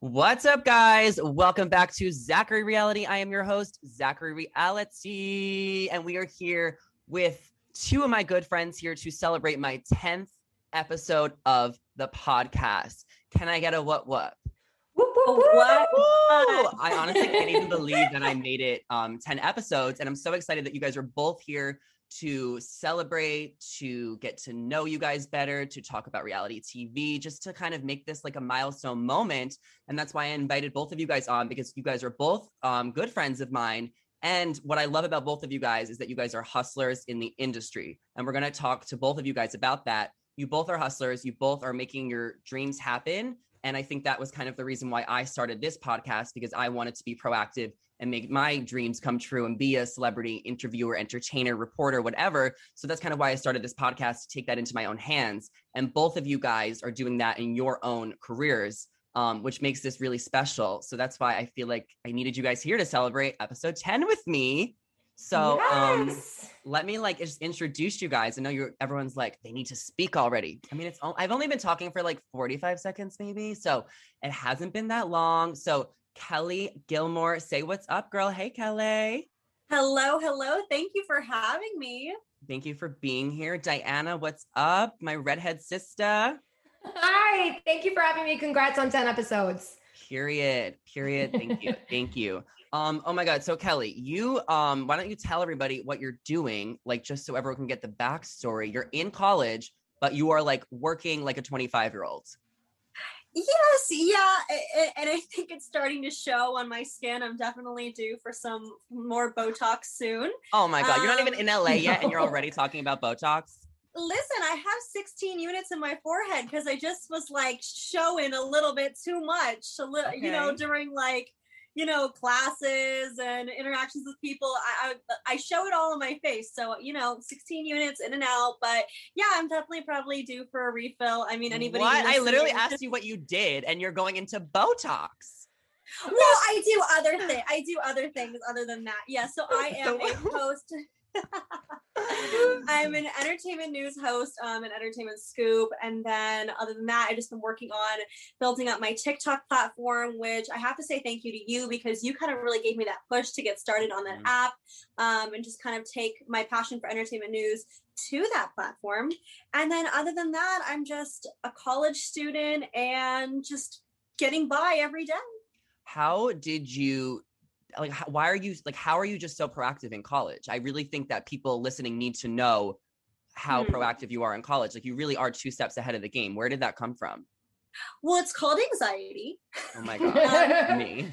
What's up, guys? Welcome back to Zachary Reality. I am your host, Zachary Reality, and we are here with two of my good friends here to celebrate my 10th episode of the podcast. Can I get a what? Whoop, whoop, whoop, what? Whoop. I honestly can't even Bleav that I made it 10 episodes, and I'm so excited that you guys are both here to celebrate, to get to know you guys better, to talk about reality TV, just to kind of make this like a milestone moment. And that's why I invited both of you guys on, because you guys are both good friends of mine. And what I love about both of you guys is that you guys are hustlers in the industry. And we're going to talk to both of you guys about that. You both are hustlers. You both are making your dreams happen. And I think that was kind of the reason why I started this podcast, because I wanted to be proactive and make my dreams come true and be a celebrity interviewer, entertainer, reporter, whatever. So that's kind of why I started this podcast, to take that into my own hands. And both of you guys are doing that in your own careers, which makes this really special. So that's why I feel like I needed you guys here to celebrate episode 10 with me. So yes. Let me like just introduce you guys. I know everyone's like, they need to speak already. I mean, I've only been talking for like 45 seconds maybe. So it hasn't been that long. So Kelly Gilmore, say what's up, girl. Hey, Kelly. Hello. Thank you for having me. Thank you for being here. Diana, what's up? My redhead sister. Hi. Thank you for having me. Congrats on 10 episodes. Period. Thank you. Oh my God. So Kelly, you, why don't you tell everybody what you're doing? Like, just so everyone can get the backstory. You're in college, but you are like working like a 25-year-old. Yes. Yeah. And I think it's starting to show on my skin. I'm definitely due for some more Botox soon. Oh my God. You're not even in LA yet. No. And you're already talking about Botox. Listen, I have 16 units in my forehead because I just was like showing a little bit too much, okay. You know, during like, you know, classes and interactions with people. I show it all on my face. So, you know, 16 units in and out, but yeah, I'm definitely probably due for a refill. I mean, anybody. What? I literally asked you what you did and you're going into Botox. Well, I do other things other than that. Yeah. So I am a host. I'm an entertainment news host, an entertainment scoop. And then other than that, I've just been working on building up my TikTok platform, which I have to say thank you to you, because you kind of really gave me that push to get started on that app, and just kind of take my passion for entertainment news to that platform. And then other than that, I'm just a college student and just getting by every day. How did you... like, how are you just so proactive in college? I really think that people listening need to know how proactive you are in college. Like, you really are two steps ahead of the game. Where did that come from? Well, it's called anxiety. Oh my God. Me.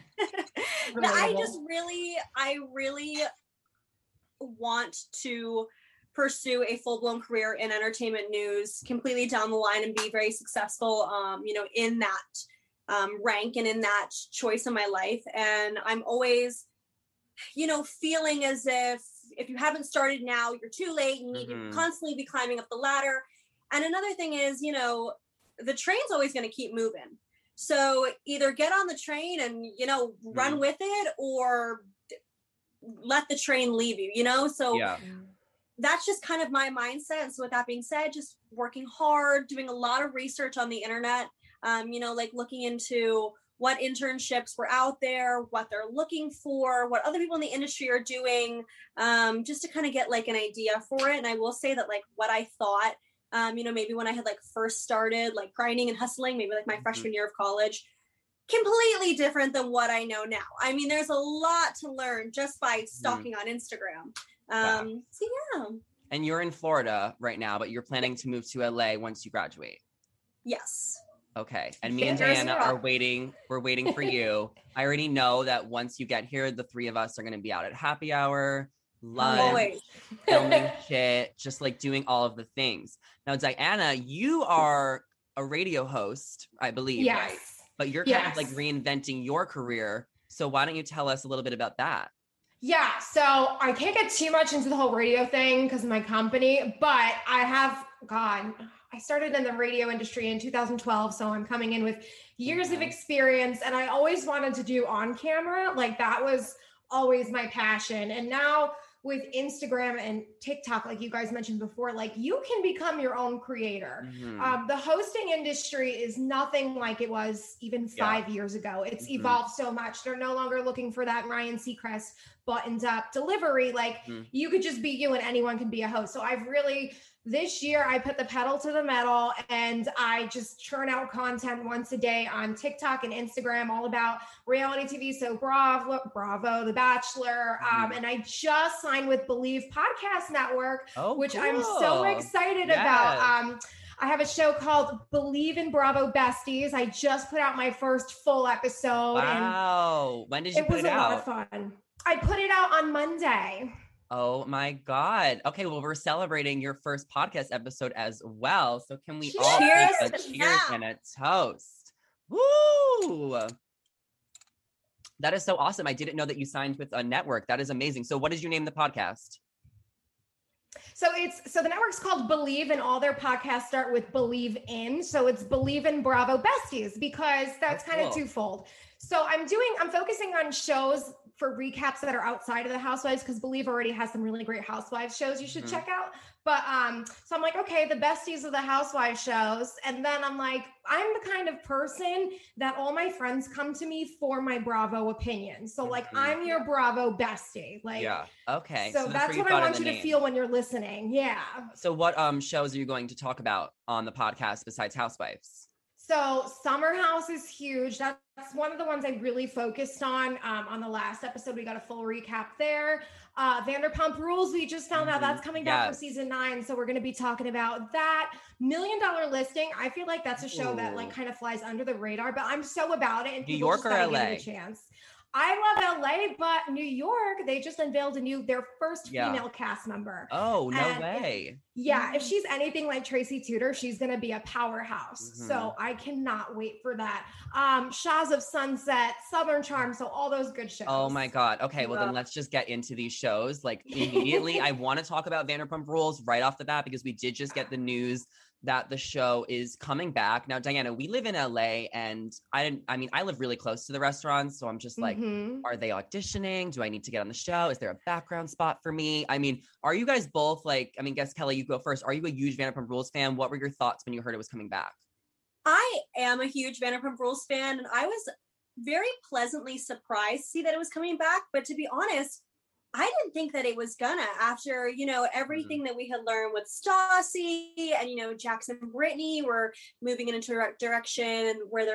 No, I really want to pursue a full-blown career in entertainment news completely down the line and be very successful, you know, in that rank and in that choice in my life. And I'm always, you know, feeling as if you haven't started now, you're too late. You need to constantly be climbing up the ladder. And another thing is, you know, the train's always going to keep moving. So either get on the train and, you know, run with it, or let the train leave you, you know? So yeah. That's just kind of my mindset. And so with that being said, just working hard, doing a lot of research on the internet, you know, like looking into what internships were out there, what they're looking for, what other people in the industry are doing, just to kind of get like an idea for it. And I will say that like what I thought, you know, maybe when I had like first started like grinding and hustling, maybe like my freshman year of college, completely different than what I know now. I mean, there's a lot to learn just by stalking on Instagram. Wow. So yeah. And you're in Florida right now, but you're planning to move to LA once you graduate. Yes. Okay. And me and Diana are waiting. We're waiting for you. I already know that once you get here, the three of us are going to be out at happy hour, lunch, filming shit, just like doing all of the things. Now, Diana, you are a radio host, I Bleav, yes. Right? But you're kind of like reinventing your career. So why don't you tell us a little bit about that? Yeah. So I can't get too much into the whole radio thing because of my company, but I started in the radio industry in 2012. So I'm coming in with years of experience, and I always wanted to do on camera. Like, that was always my passion. And now with Instagram and TikTok, like you guys mentioned before, like you can become your own creator. Mm-hmm. The hosting industry is nothing like it was even 5 years ago. It's mm-hmm. evolved so much. They're no longer looking for that Ryan Seacrest buttoned up delivery. Like mm-hmm. you could just be you and anyone can be a host. So I've really, this year I put the pedal to the metal and I just churn out content once a day on TikTok and Instagram, all about reality TV. So Bravo, The Bachelor. And I just signed with Bleav Podcast Network, which cool. I'm so excited about. I have a show called Bleav in Bravo Besties. I just put out my first full episode. Wow. And when did you put it out? It was a lot of fun. I put it out on Monday. Oh my God. Okay. Well, we're celebrating your first podcast episode as well. So can we all take a cheers and a toast? Woo! That is so awesome. I didn't know that you signed with a network. That is amazing. So what did you name the podcast? So the network's called Bleav, and all their podcasts start with Bleav in. So it's Bleav in Bravo Besties, because that's kind of twofold. So I'm focusing on shows for recaps that are outside of the Housewives, because Bleav already has some really great Housewives shows you should mm-hmm. check out. But so I'm like, okay, the besties of the Housewives shows. And then I'm like, I'm the kind of person that all my friends come to me for my Bravo opinion. So like, mm-hmm. I'm your Bravo bestie. Like, yeah. Okay. So that's what I want you to feel when you're listening. Yeah. So what shows are you going to talk about on the podcast besides Housewives? So Summer House is huge. That's one of the ones I really focused on the last episode. We got a full recap there. Vanderpump Rules, we just found out that's coming back for season 9. So we're going to be talking about that. $1 Million Listing. I feel like that's a show that like kind of flies under the radar, but I'm so about it. And New York or LA? A chance. I love LA, but New York, they just unveiled their first female cast member. Oh, no way. If she's anything like Tracy Tudor, she's going to be a powerhouse. Mm-hmm. So I cannot wait for that. Shaws of Sunset, Southern Charm. So all those good shows. Oh my God. Okay. Well, then let's just get into these shows. Like immediately, I want to talk about Vanderpump Rules right off the bat, because we did just get the news that the show is coming back. Now, Diana, we live in LA, and I live really close to the restaurants. So I'm just like, mm-hmm. are they auditioning? Do I need to get on the show? Is there a background spot for me? I mean, are you guys both guess Kelly, you go first. Are you a huge Vanderpump Rules fan? What were your thoughts when you heard it was coming back? I am a huge Vanderpump Rules fan, and I was very pleasantly surprised to see that it was coming back. But to be honest, I didn't think that it was gonna, after, everything mm-hmm. that we had learned with Stassi and, Jackson and Brittany were moving in a direction where they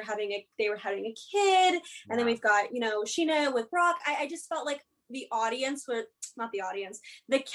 were having a kid. And then we've got, Scheana with Brock. I just felt like the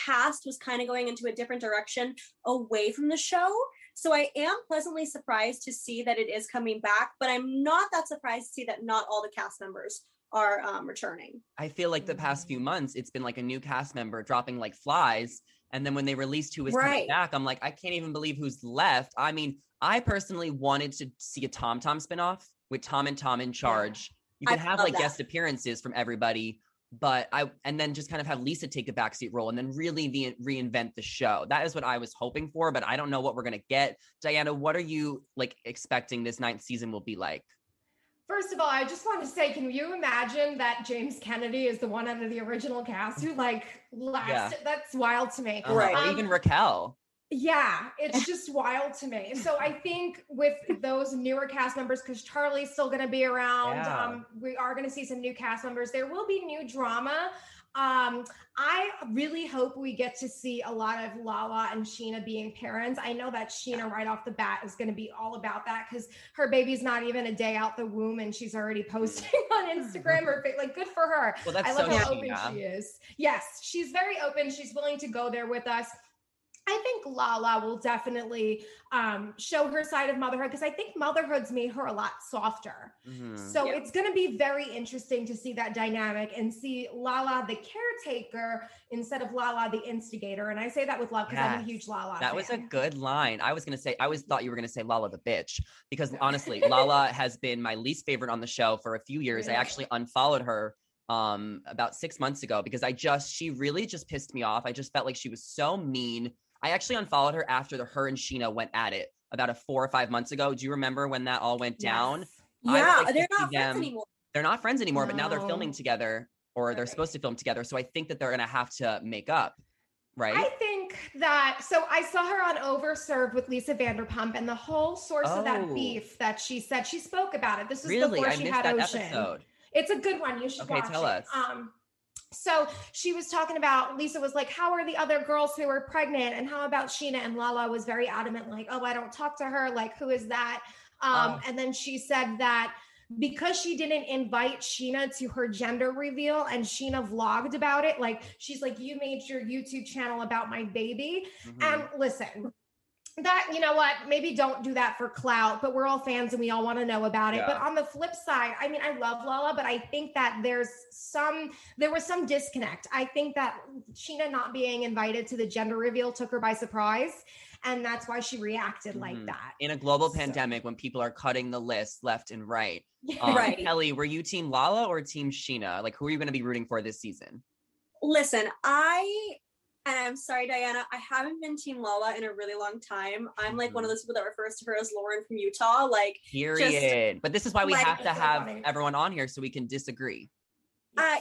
cast was kind of going into a different direction away from the show. So I am pleasantly surprised to see that it is coming back, but I'm not that surprised to see that not all the cast members are returning. I feel like the past few months, it's been like a new cast member dropping like flies. And then when they released who was coming back, I'm like, I can't even Bleav who's left. I mean, I personally wanted to see a Tom Tom spinoff with Tom and Tom in charge. You could have guest appearances from everybody, but and then just kind of have Lisa take a backseat role and then really reinvent the show. That is what I was hoping for, but I don't know what we're going to get. Diana, what are you expecting this 9th season will be like? First of all, I just want to say, can you imagine that James Kennedy is the one out of the original cast who lasted? Yeah. That's wild to me. Right. Even Raquel. Yeah, it's just wild to me. So I think with those newer cast members, because Charlie's still going to be around, we are going to see some new cast members. There will be new drama. I really hope we get to see a lot of Lala and Scheana being parents. I know that Scheana right off the bat is going to be all about that, because her baby's not even a day out the womb and she's already posting on Instagram or good for her. Well, that's how open she is. Yes, she's very open. She's willing to go there with us. I think Lala will definitely show her side of motherhood, because I think motherhood's made her a lot softer. Mm-hmm. So it's going to be very interesting to see that dynamic and see Lala the caretaker instead of Lala the instigator. And I say that with love, because I'm a huge Lala fan. That was a good line. I always thought you were going to say Lala the bitch, because honestly, Lala has been my least favorite on the show for a few years. Really? I actually unfollowed her about 6 months ago, because she really just pissed me off. I just felt like she was so mean. I actually unfollowed her after her and Scheana went at it about 4 or 5 months ago. Do you remember when that all went down? Yeah, they're not friends anymore. They're not friends anymore, no. But now they're filming together. or they're supposed to film together. So I think that they're going to have to make up, right? I think that, so I saw her on Overserved with Lisa Vanderpump, and the whole source of that beef that she said, she spoke about it. This was before she had Ocean. Episode. It's a good one. You should watch it. So she was talking about, Lisa was like, how are the other girls who are pregnant? And how about Scheana? And Lala was very adamant, like, oh, I don't talk to her. Like, who is that? And then she said that because she didn't invite Scheana to her gender reveal and Scheana vlogged about it, like, she's like, you made your YouTube channel about my baby. Mm-hmm. And listen, that, you know what, maybe don't do that for clout, but we're all fans and we all want to know about it. Yeah. But on the flip side, I mean, I love Lala, but I think that there was some disconnect. I think that Scheana not being invited to the gender reveal took her by surprise. And that's why she reacted like that. In a global pandemic, when people are cutting the list left and right. Right. Kelly, were you team Lala or team Scheana? Like, who are you going to be rooting for this season? Listen, and I'm sorry, Diana, I haven't been team Lala in a really long time. I'm like one of those people that refers to her as Lauren from Utah. Like, period. But this is why we have to have everyone on here so we can disagree.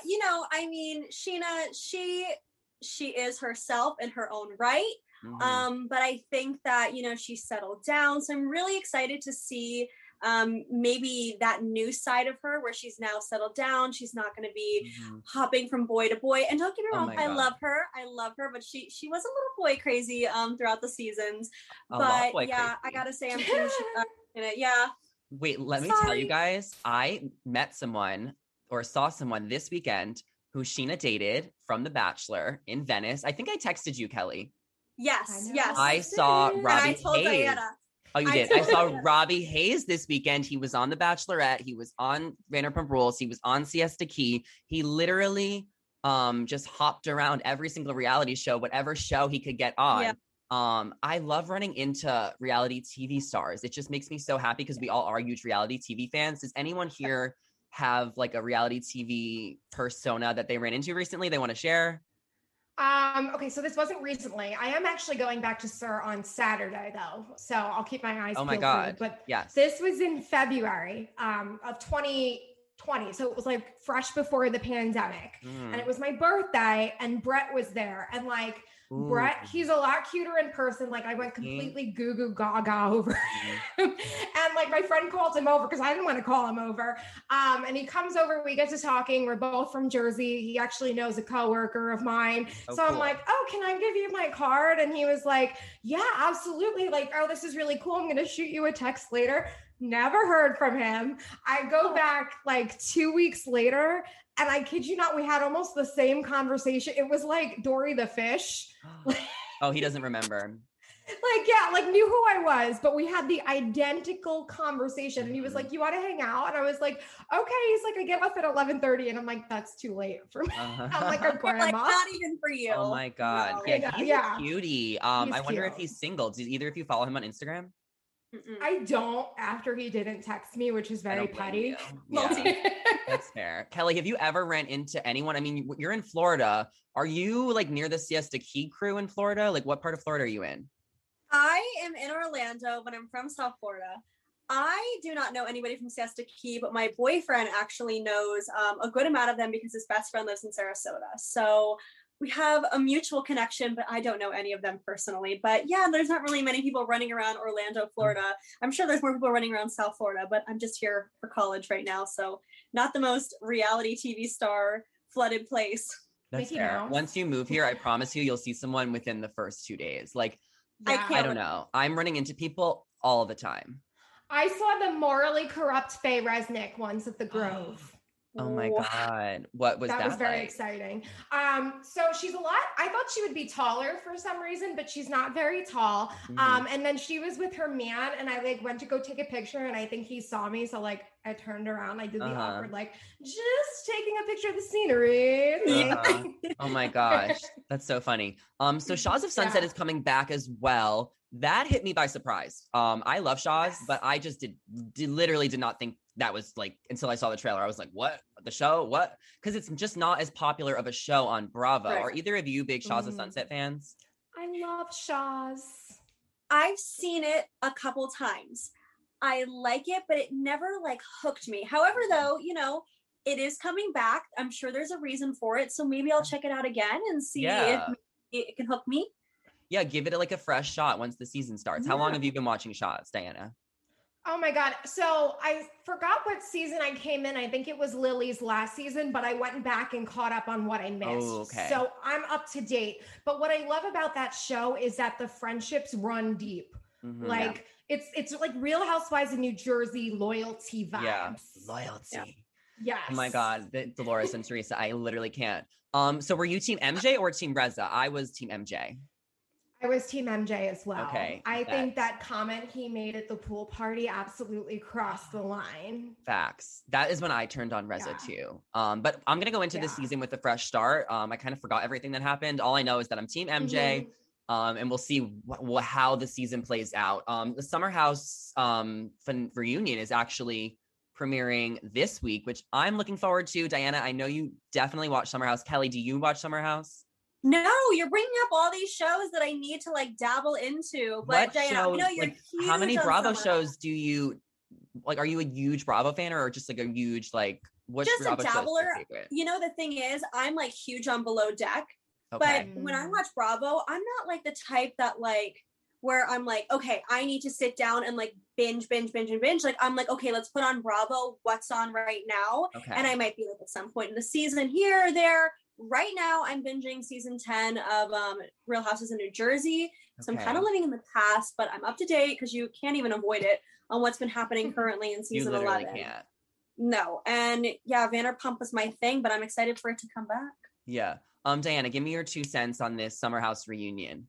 You know, I mean, Scheana, she is herself in her own right. Mm-hmm. But I think that, you know, she settled down. So I'm really excited to see maybe that new side of her where she's now settled down. She's not going to be hopping from boy to boy. And don't get me wrong, I love her. I love her, but she was a little boy crazy throughout the seasons. But I got to say I'm pretty sure in it. Yeah. Wait, let me tell you guys, I met someone or saw someone this weekend who Scheana dated from The Bachelor in Venice. I think I texted you, Kelly. Yes. I saw Robbie Hayes. I told Diana. Oh, you did. I saw Robbie Hayes this weekend. He was on The Bachelorette. He was on Vanderpump Rules. He was on Siesta Key. He literally just hopped around every single reality show, whatever show he could get on. Yeah. I love running into reality TV stars. It just makes me so happy because we all are huge reality TV fans. Does anyone here have like a reality TV persona that they ran into recently they want to share? Okay, so this wasn't recently. I am actually going back to Sir on Saturday though, so I'll keep my eyes peeled. Oh my God! But yes, this was in February of 2020, so it was like fresh before the pandemic, and it was my birthday, and Brett was there, and like Brett, he's a lot cuter in person. Like I went completely goo goo gaga over him, and like my friend called him over because I didn't want to call him over. And he comes over, we get to talking. We're both from Jersey. He actually knows a coworker of mine, so cool. I'm like, oh, can I give you my card? And he was like, yeah, absolutely. Like, oh, this is really cool. I'm gonna shoot you a text later. Never heard from him. I go back like 2 weeks later. And I kid you not, we had almost the same conversation. It was like Dory the fish. Oh, he doesn't remember. Like, yeah, like knew who I was, but we had the identical conversation. And he was like, you want to hang out? And I was like, okay. He's like, I give up at 11:30. And I'm like, that's too late for me. I'm like, a grandma. Like, not even for you. Oh my God. No. Yeah, he's a cutie. I wonder if he's single. Do either of you follow him on Instagram? I don't, after he didn't text me, which is very petty. Yeah. That's fair. Kelly, have you ever ran into anyone? I mean, you're in Florida. Are you like near the Siesta Key crew in Florida? Like what part of Florida are you in? I am in Orlando, but I'm from South Florida. I do not know anybody from Siesta Key, but my boyfriend actually knows a good amount of them because his best friend lives in Sarasota. So we have a mutual connection, but I don't know any of them personally. But yeah, there's not really many people running around Orlando, Florida. I'm sure there's more people running around South Florida, but I'm just here for college right now. So not the most reality TV star flooded place. That's fair. Once you move here, I promise you'll see someone within the first 2 days. Like, I don't know. I'm running into people all the time. I saw the morally corrupt Faye Resnick once at the Grove. Oh my God. What was that? That was very exciting. So she's a lot, I thought she would be taller for some reason, but she's not very tall. And then she was with her man and I like went to go take a picture and I think he saw me. So like I turned around, I did the awkward, like just taking a picture of the scenery. Oh my gosh. That's so funny. So Shaws of Sunset is coming back as well. That hit me by surprise. I love Shaws, but I just did not think that was like, until I saw the trailer, I was like, what? The show? What? Because it's just not as popular of a show on Bravo. Right. Are either of you big Shaws of Sunset fans? I love Shaws. I've seen it a couple times. I like it, but it never like hooked me. However, though, you know, it is coming back. I'm sure there's a reason for it. So maybe I'll check it out again and see if it can hook me. Yeah. Give it like a fresh shot once the season starts. Yeah. How long have you been watching Shots, Diana? Oh my God. So I forgot what season I came in. I think it was Lily's last season, but I went back and caught up on what I missed. Oh, okay. So I'm up to date. But what I love about that show is that the friendships run deep. Mm-hmm, like it's like Real Housewives of New Jersey loyalty vibes. Yeah. Loyalty. Yeah. Yes. Oh my God. Dolores and Teresa. I literally can't. So were you team MJ or team Reza? I was team MJ. I was team MJ as well. Okay, I think that comment he made at the pool party absolutely crossed the line. Facts. That is when I turned on Reza too. But I'm going to go into this season with a fresh start. I kind of forgot everything that happened. All I know is that I'm team MJ. Mm-hmm. And we'll see how the season plays out. The Summer House reunion is actually premiering this week, which I'm looking forward to. Diana, I know you definitely watch Summer House. Kelly, do you watch Summer House? No, you're bringing up all these shows that I need to like dabble into. But Diana, you know, you're like, huge. How many Bravo shows do you like? Are you a huge Bravo fan or just like a huge like? What's just Bravo a dabbler. You know, the thing is, I'm like huge on Below Deck, but when I watch Bravo, I'm not like the type that like where I'm like, okay, I need to sit down and like binge. Like I'm like, okay, let's put on Bravo. What's on right now? Okay. And I might be like at some point in the season here or there. Right now, I'm binging season 10 of Real Housewives in New Jersey. So I'm kind of living in the past, but I'm up to date because you can't even avoid it on what's been happening currently in season 11. You literally can't. No. And yeah, Vanderpump was my thing, but I'm excited for it to come back. Yeah. Diana, give me your 2 cents on this Summer House reunion.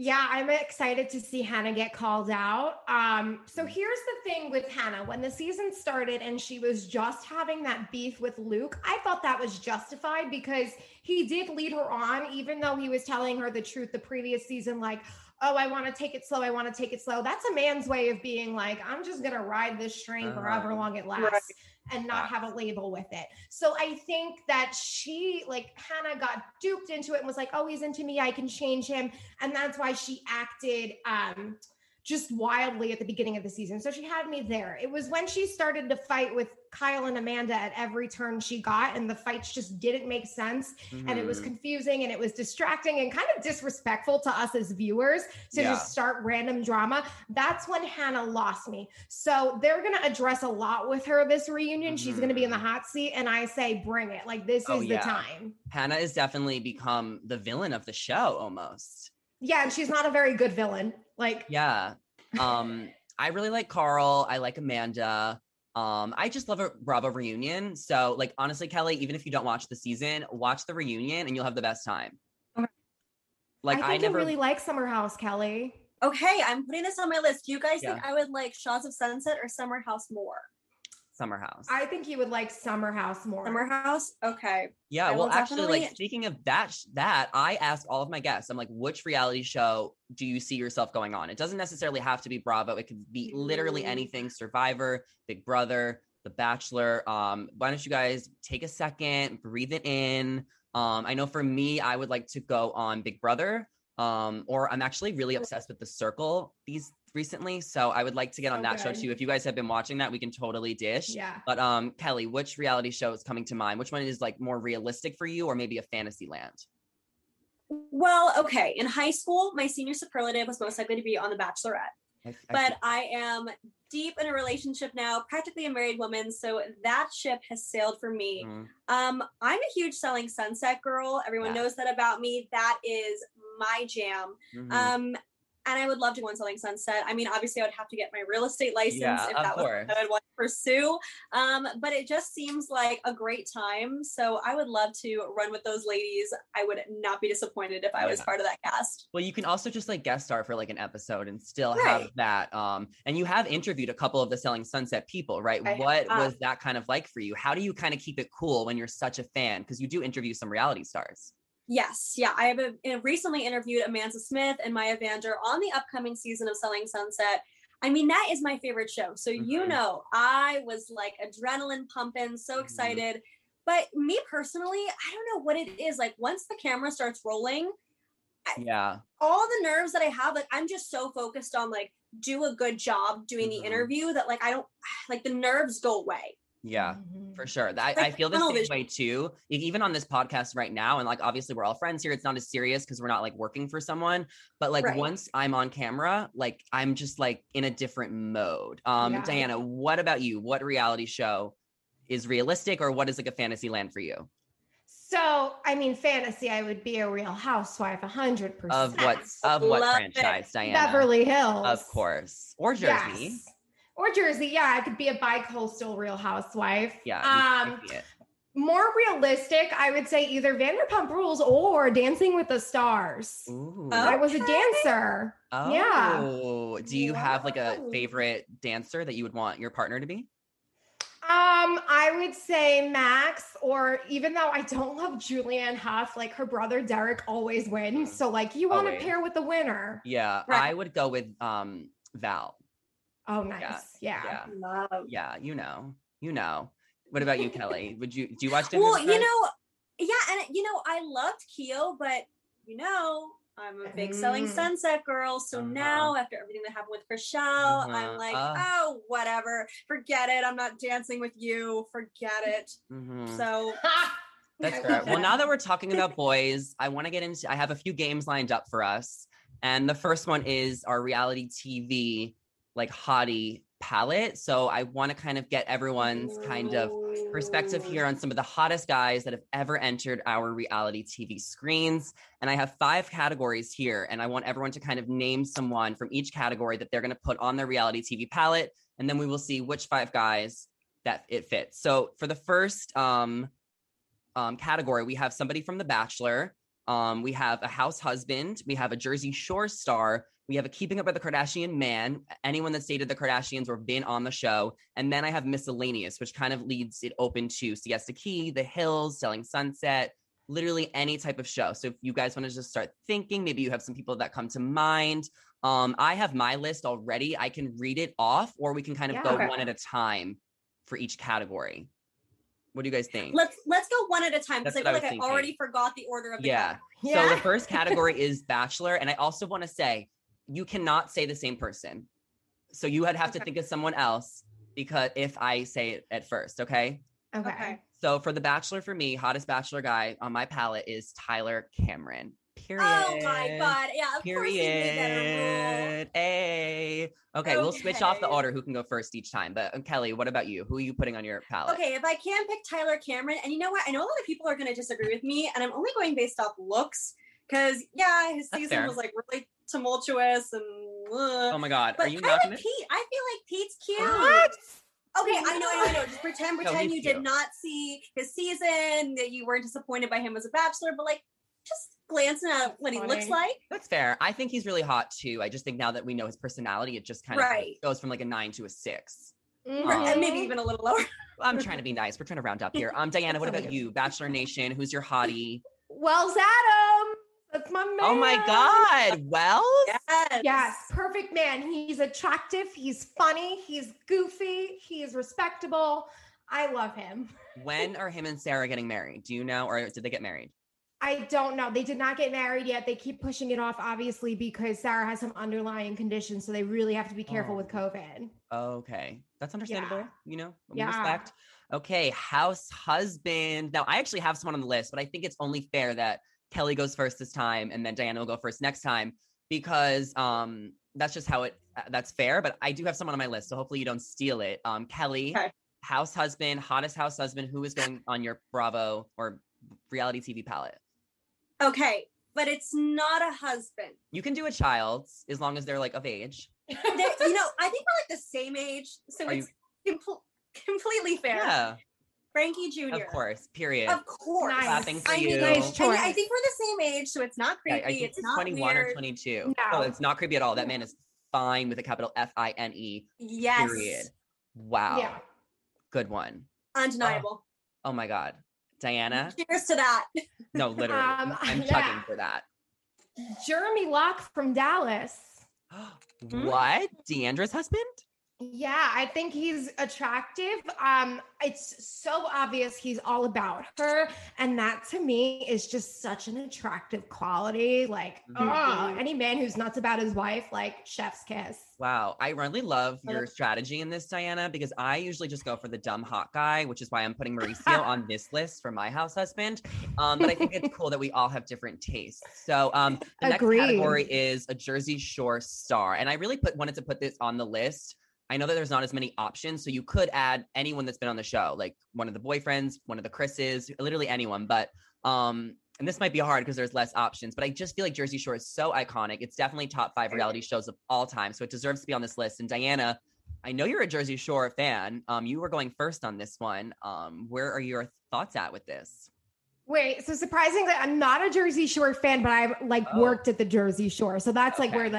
Yeah, I'm excited to see Hannah get called out. So here's the thing with Hannah. When the season started and she was just having that beef with Luke, I thought that was justified because he did lead her on, even though he was telling her the truth the previous season, like, oh, I want to take it slow. That's a man's way of being like, I'm just going to ride this train forever long it lasts. Right. And not have a label with it. So I think that she, like Hannah, got duped into it and was like, oh, he's into me, I can change him. And that's why she acted just wildly at the beginning of the season. So she had me there. It was when she started to fight with Kyle and Amanda at every turn she got, and the fights just didn't make sense. Mm-hmm. And it was confusing and it was distracting and kind of disrespectful to us as viewers to just start random drama. That's when Hannah lost me. So they're going to address a lot with her this reunion. Mm-hmm. She's going to be in the hot seat, and I say, bring it. Like, this is the time. Hannah has definitely become the villain of the show almost. Yeah. And she's not a very good villain. Like, yeah. I really like Carl. I like Amanda. I just love a Bravo reunion. So like, honestly, Kelly, even if you don't watch the season, watch the reunion and you'll have the best time. Like I never really like Summer House, Kelly. Okay. I'm putting this on my list. Do you guys think I would like Shots of Sunset or Summer House more? Summer House. I think you would like Summer House more. Summer House? Okay. Yeah. Well, actually, like speaking of that I asked all of my guests, I'm like, which reality show do you see yourself going on? It doesn't necessarily have to be Bravo. It could be literally anything. Survivor, Big Brother, The Bachelor. Why don't you guys take a second, breathe it in. I know for me, I would like to go on Big Brother. Or I'm actually really obsessed with The Circle these recently. So I would like to get on that show too. If you guys have been watching that, we can totally dish. Yeah. But Kelly, which reality show is coming to mind? Which one is like more realistic for you or maybe a fantasy land? Well, okay. In high school, my senior superlative was most likely to be on The Bachelorette. But I am deep in a relationship now, practically a married woman. So that ship has sailed for me. I'm a huge Selling Sunset girl. Everyone knows that about me. That is my jam. And I would love to go on Selling Sunset. I mean, obviously I would have to get my real estate license if that was what I would want to pursue. But it just seems like a great time. So I would love to run with those ladies. I would not be disappointed if I was part of that cast. Well, you can also just like guest star for like an episode and still have that. And you have interviewed a couple of the Selling Sunset people, right? What was that kind of like for you? How do you kind of keep it cool when you're such a fan? Because you do interview some reality stars. Yes. Yeah. I have recently interviewed Amanda Smith and Maya Vander on the upcoming season of Selling Sunset. I mean, that is my favorite show. So, you know, I was like adrenaline pumping, so excited. But me personally, I don't know what it is. Like once the camera starts rolling, all the nerves that I have, like I'm just so focused on like do a good job doing the interview that like I don't, like the nerves go away. Yeah, for sure. I feel the same way too. Even on this podcast right now, and like obviously we're all friends here. It's not as serious because we're not like working for someone. But like once I'm on camera, like I'm just like in a different mode. Diana, what about you? What reality show is realistic, or what is like a fantasy land for you? So, I mean, fantasy, I would be a Real Housewife, 100%. Of what franchise, Diana? Beverly Hills. Of course. Or Jersey. Yes. Or Jersey, yeah. I could be a bi-coastal Real Housewife. Yeah, more realistic, I would say either Vanderpump Rules or Dancing with the Stars. Ooh. I was a dancer. Oh. Yeah. Do you have like a favorite dancer that you would want your partner to be? I would say Max, or even though I don't love Julianne Hough, like her brother Derek always wins. So like you want to pair with the winner. Yeah, right. I would go with Val. Oh, nice. Yeah. Love. Yeah. You know, what about you, Kelly? Do you watch Denver? Well, you know, yeah. And you know, I loved Keo, but you know, I'm a big Selling Sunset girl. So now after everything that happened with Chrishell, I'm like, oh, whatever. Forget it. I'm not dancing with you. Forget it. So that's great. Well, now that we're talking about boys, I have a few games lined up for us. And the first one is our reality TV like hottie palette. So I want to kind of get everyone's kind of perspective here on some of the hottest guys that have ever entered our reality TV screens. And I have 5 categories here. And I want everyone to kind of name someone from each category that they're going to put on their reality TV palette. And then we will see which 5 guys that it fits. So for the first category, we have somebody from The Bachelor. We have a house husband. We have a Jersey Shore star. We have a Keeping Up with the Kardashian man, anyone that's dated the Kardashians or been on the show. And then I have miscellaneous, which kind of leads it open to Siesta Key, The Hills, Selling Sunset, literally any type of show. So if you guys want to just start thinking, maybe you have some people that come to mind. I have my list already. I can read it off, or we can kind of go one at a time for each category. What do you guys think? Let's go one at a time, because I feel like I already forgot the order of the category. So the first category is Bachelor. And I also want to say, you cannot say the same person. So you would have to think of someone else, because if I say it at first, okay? Okay. So for The Bachelor, for me, hottest Bachelor guy on my palette is Tyler Cameron. Period. Oh my God. Yeah, of course you made that a rule. Okay, we'll switch off the order who can go first each time. But Kelly, what about you? Who are you putting on your palette? Okay, if I can pick Tyler Cameron, and you know what? I know a lot of people are going to disagree with me, and I'm only going based off looks, because his season was like really tumultuous and oh my God, but are you not like Pete? I feel like Pete's cute. What? Okay, I know. Just pretend you did not see his season, that you weren't disappointed by him as a bachelor, but like just glancing at what he looks like. That's fair. I think he's really hot too. I just think now that we know his personality, it just kind of goes from like a 9 to a 6. And maybe even a little lower. I'm trying to be nice. We're trying to round up here. Diana, what about you? Bachelor Nation, who's your hottie? Wells Adam. That's my man. Oh my God. Wells? Yes. Perfect man. He's attractive. He's funny. He's goofy. He's respectable. I love him. When are him and Sarah getting married? Do you know, or did they get married? I don't know. They did not get married yet. They keep pushing it off, obviously, because Sarah has some underlying conditions. So they really have to be careful with COVID. Okay. That's understandable. You know, respect. Okay. House husband. Now, I actually have someone on the list, but I think it's only fair that Kelly goes first this time, and then Diana will go first next time, because that's just how that's fair. But I do have someone on my list, so hopefully you don't steal it. Kelly, house husband, hottest house husband, who is going on your Bravo or reality TV palette? Okay, but it's not a husband. You can do a child as long as they're like of age. I think we're like the same age, so completely fair. Yeah. Frankie Jr. Of course, period. Of course. Clapping for you. I think we're the same age, so it's not creepy. I think it's not 21 weird. Or 22. No, it's not creepy at all. That man is fine with a capital F-I-N-E. Yes. Period. Wow. Yeah. Good one. Undeniable. Oh my God. Diana? Cheers to that. No, literally. I'm chugging for that. Jeremy Locke from Dallas. What? DeAndra's husband? Yeah, I think he's attractive. It's so obvious he's all about her. And that to me is just such an attractive quality. Like, any man who's nuts about his wife, like chef's kiss. Wow. I really love your strategy in this, Diana, because I usually just go for the dumb hot guy, which is why I'm putting Mauricio on this list for my house husband. But I think it's cool that we all have different tastes. So the next category is a Jersey Shore star. And I really wanted to put this on the list. I know that there's not as many options, so you could add anyone that's been on the show, like one of the boyfriends, one of the Chris's, literally anyone. But, and this might be hard because there's less options, but I just feel like Jersey Shore is so iconic. It's definitely top 5 reality shows of all time, so it deserves to be on this list. And Diana, I know you're a Jersey Shore fan. You were going first on this one. Where are your thoughts at with this? Wait, so surprisingly, I'm not a Jersey Shore fan, but I've worked at the Jersey Shore, so that's okay.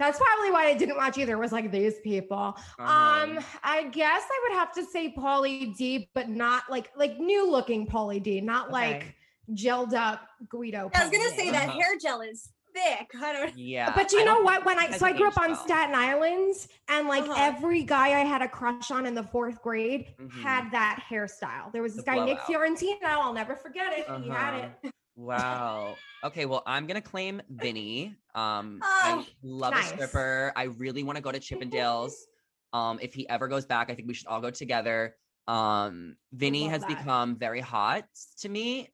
That's probably why I didn't watch either, was like these people. I guess I would have to say Pauly D, but not like new looking Pauly D, not like gelled up Guido. Yeah, I was going to say that hair gel is thick. I don't know. But you know what? I grew up on Staten Island, and like every guy I had a crush on in the 4th grade had that hairstyle. There was this guy, Nick Fiorentino. I'll never forget it. He had it. Wow. Okay, well, I'm going to claim Vinny. I love a stripper. I really want to go to Chippendale's. If he ever goes back, I think we should all go together. Vinny has become very hot to me.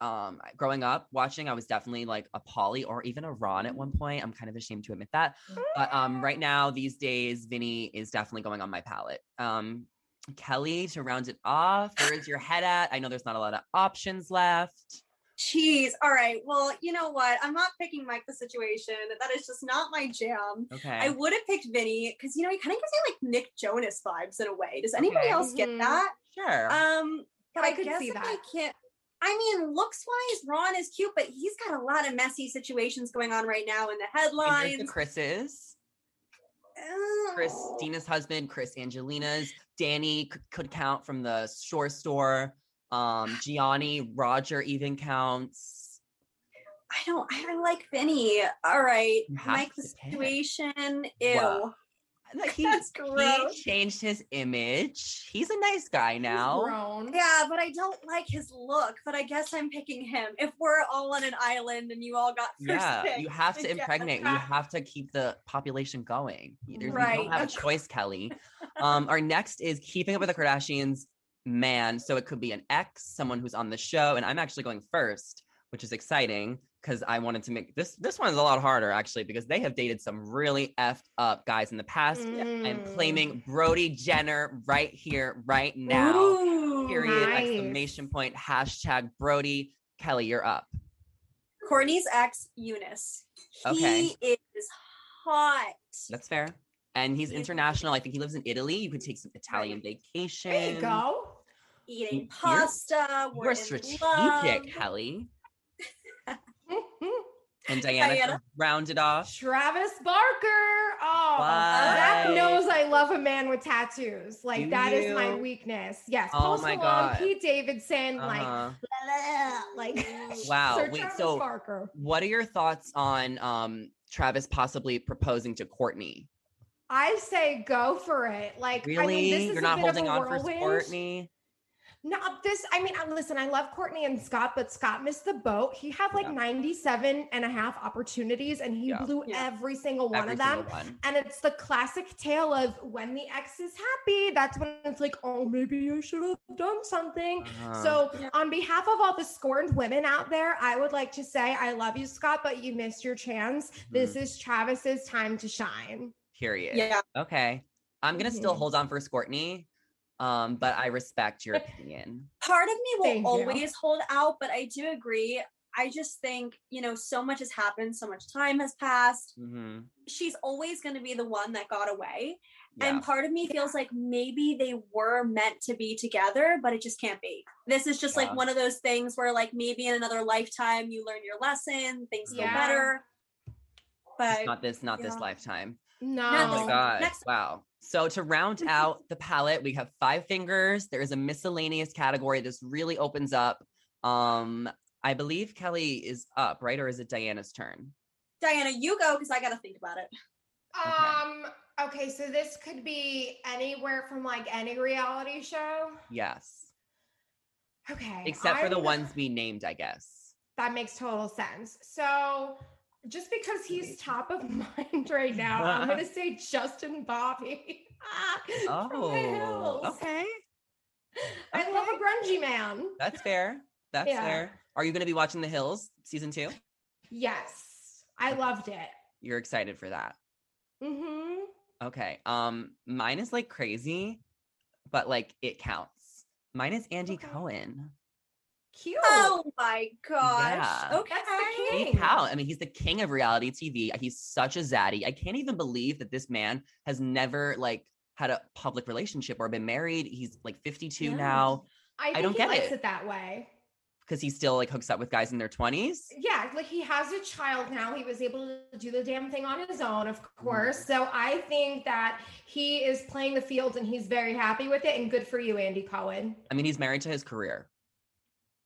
Growing up, watching, I was definitely like a Pauly or even a Ron at one point. I'm kind of ashamed to admit that. But right now, these days, Vinny is definitely going on my palette. Kelly, to round it off, where is your head at? I know there's not a lot of options left. Jeez. All right. Well, you know what? I'm not picking Mike the Situation. That is just not my jam. Okay. I would have picked Vinny because, you know, he kind of gives me like Nick Jonas vibes in a way. Does anybody else get that? Sure. But I could guess see that. Looks wise, Ron is cute, but he's got a lot of messy situations going on right now in the headlines. The Chris's. Christina's husband, Chris Angelina's. Danny could count from the Shore Store. Gianni, Roger even counts. I like Vinny. All right. Mike the Situation. Ew. Wow. That's gross. He changed his image. He's a nice guy now. Yeah, but I don't like his look, but I guess I'm picking him. If we're all on an island and you all got first pick. You have to impregnate. You have to keep the population going. You don't have a choice, Kelly. Our next is Keeping Up with the Kardashians. Man, so it could be an ex, someone who's on the show, and I'm actually going first, which is exciting because I wanted to make this one's a lot harder actually, because they have dated some really effed up guys in the past. I'm claiming Brody Jenner right here, right now. Ooh, period. Nice. Exclamation point. # Brody. Kelly, you're up. Courtney's ex, Eunice. He is hot. That's fair. And he's international. I think he lives in Italy. You could take some Italian vacation. There you go. Eating pasta. We're strategic, Kelly. And Diana rounded off. Travis Barker. Oh, Zach knows I love a man with tattoos. Like, is my weakness. Yes. Oh, my God. Pete Davidson. Wow. Sir Travis Barker. What are your thoughts on Travis possibly proposing to Courtney? I say go for it. Like, really? I mean, this is you're not holding on for Courtney? No, listen, I love Courtney and Scott, but Scott missed the boat. He had 97 and a half opportunities, and he blew every single one of them. And it's the classic tale of when the ex is happy, that's when it's like, oh, maybe you should have done something. So on behalf of all the scorned women out there, I would like to say, I love you, Scott, but you missed your chance. This is Travis's time to shine. Period. Yeah. Okay. I'm going to still hold on for Courtney, but I respect your opinion. Part of me will always hold out, but I do agree. I just think, so much has happened. So much time has passed. She's always going to be the one that got away. Yeah. And part of me feels like maybe they were meant to be together, but it just can't be. This is just like one of those things where like maybe in another lifetime, you learn your lesson, things go better. But it's not this lifetime. No. Oh my God. Wow. So to round out the palette, we have 5 fingers. There is a miscellaneous category. This really opens up. I Bleav Kelly is up, right? Or is it Diana's turn? Diana, you go because I got to think about it. Okay, so this could be anywhere from like any reality show? Yes. Okay. Except for the ones we named, I guess. That makes total sense. So just because he's top of mind right now, I'm going to say Justin Bobby. From The Hills. Okay. I love a grungy man. That's fair. That's fair. Are you going to be watching The Hills season 2? Yes. I loved it. You're excited for that. Mm-hmm. Okay. Mine is like crazy, but like it counts. Mine is Andy Cohen. Cute. Oh my gosh. Yeah. Okay. That's the king. I mean, he's the king of reality TV. He's such a zaddy. I can't even Bleav that this man has never like had a public relationship or been married. He's like 52 now. I don't get it. I think he likes it that way. Because he still like hooks up with guys in their 20s. Yeah, like he has a child now. He was able to do the damn thing on his own, of course. So I think that he is playing the field and he's very happy with it. And good for you, Andy Cohen. I mean, he's married to his career.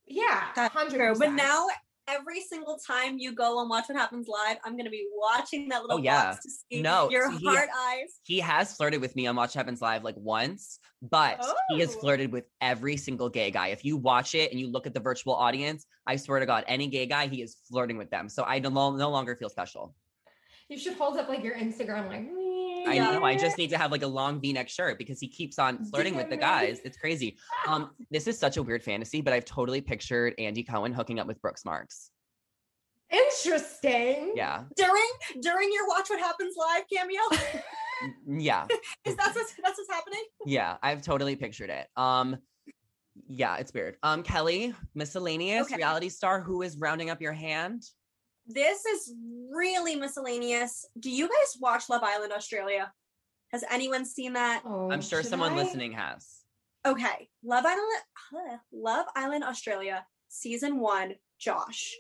Yeah, 100%. But now every single time you go and watch What Happens Live, I'm going to be watching that little box to see your heart eyes. He has flirted with me on Watch What Happens Live like once, but he has flirted with every single gay guy. If you watch it and you look at the virtual audience, I swear to God, any gay guy, he is flirting with them. So I no longer feel special. You should hold up like your Instagram like, I know. I just need to have like a long V-neck shirt because he keeps on flirting with the guys. It's crazy. This is such a weird fantasy, but I've totally pictured Andy Cohen hooking up with Brooks Marks. Interesting. Yeah. During your Watch What Happens Live cameo. Yeah. Is that that's what's happening? Yeah, I've totally pictured it. Yeah, it's weird. Kelly, miscellaneous reality star, who is rounding up your hand? This is really miscellaneous. Do you guys watch Love Island Australia? Has anyone seen that? Oh, I'm sure someone listening has. Okay. Love Island Australia, season 1, Josh.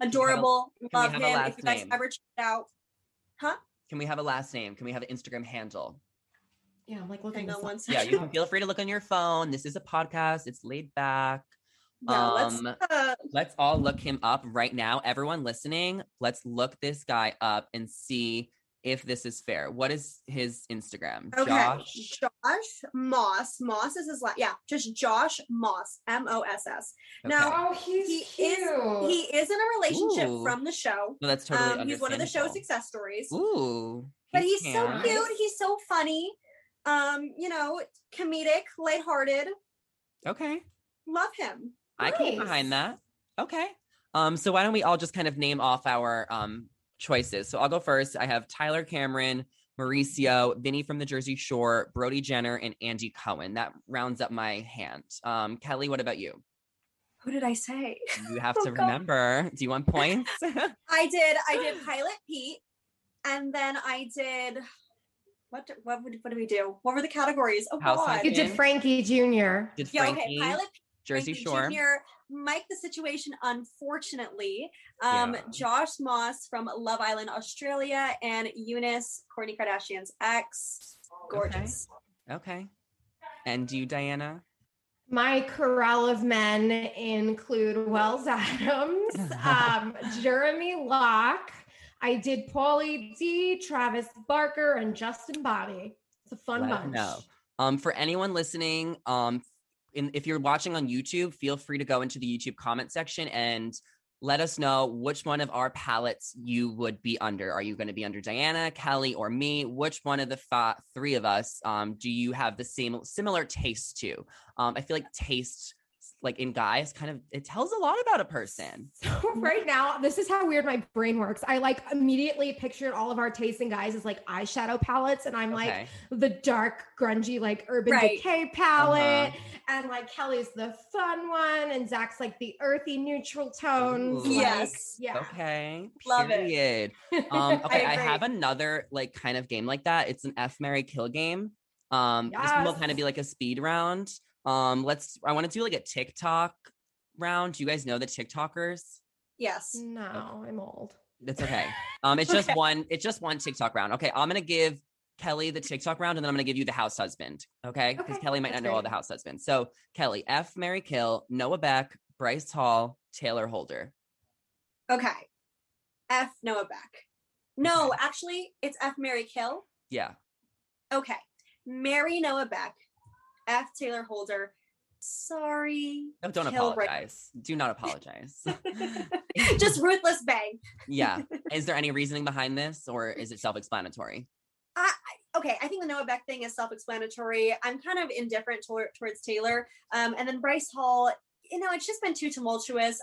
Adorable. Love him. If you guys ever check it out. Huh? Can we have a last name? Can we have an Instagram handle? Yeah, I'm like looking at one. Yeah, you can feel free to look on your phone. This is a podcast. It's laid back. No, let's all look him up right now. Everyone listening, let's look this guy up and see if this is fair. What is his Instagram? Okay. Josh Moss. Moss is his last. Yeah, just Josh Moss. Moss. Okay. Now, he is in a relationship from the show. No, that's totally understandable. He's one of the show's success stories. Ooh, but he's so cute. He's so funny. Comedic, lighthearted. Okay, love him. Nice. I can get behind that. Okay. So why don't we all just kind of name off our choices? So I'll go first. I have Tyler Cameron, Mauricio, Vinny from the Jersey Shore, Brody Jenner, and Andy Cohen. That rounds up my hand. Kelly, what about you? Who did I say? You have to remember. God. Do you want points? I did Pilot Pete. And then I did... What do we do? What were the categories? Oh, God. You did Frankie Jr. Pilot Pete. Jersey Shore. Jr., Mike the Situation, unfortunately. Josh Moss from Love Island, Australia, and Eunice, Kourtney Kardashian's ex. Gorgeous. Okay. And you, Diana? My corral of men include Wells Adams, Jeremy Locke. I did Pauly D, Travis Barker, and Justin Bobby. It's a fun bunch. No. For anyone listening, if you're watching on YouTube, feel free to go into the YouTube comment section and let us know which one of our palettes you would be under. Are you going to be under Diana, Kelly, or me? Which one of the three of us do you have the same similar taste to? I feel like taste, like in guys, kind of, it tells a lot about a person. So right now, this is how weird my brain works. I like immediately pictured all of our tastes in guys as like eyeshadow palettes. And I'm like the dark, grungy, like Urban Decay palette. And like Kelly's the fun one. And Zach's like the earthy neutral tones. Ooh, yes. Like, yeah. Okay. Love it. Okay. I have another like kind of game like that. It's an F, Marry, Kill game. This one will kind of be like a speed round. I want to do like a TikTok round. Do you guys know the TikTokers? Yes. No, I'm old. That's okay. It's just one TikTok round. Okay. I'm going to give Kelly the TikTok round and then I'm going to give you the house husband. Okay. Because Kelly might not know all the house husbands. So Kelly, F, Marry, Kill, Noah Beck, Bryce Hall, Taylor Holder. Okay. F, Noah Beck. No, actually, it's F, Marry, Kill. Yeah. Okay. Marry Noah Beck. F, Taylor Holder. Sorry. No, don't apologize. Do not apologize. Just ruthless bang. Yeah. Is there any reasoning behind this, or is it self-explanatory? Okay, I think the Noah Beck thing is self-explanatory. I'm kind of indifferent towards Taylor. And then Bryce Hall, you know, it's just been too tumultuous.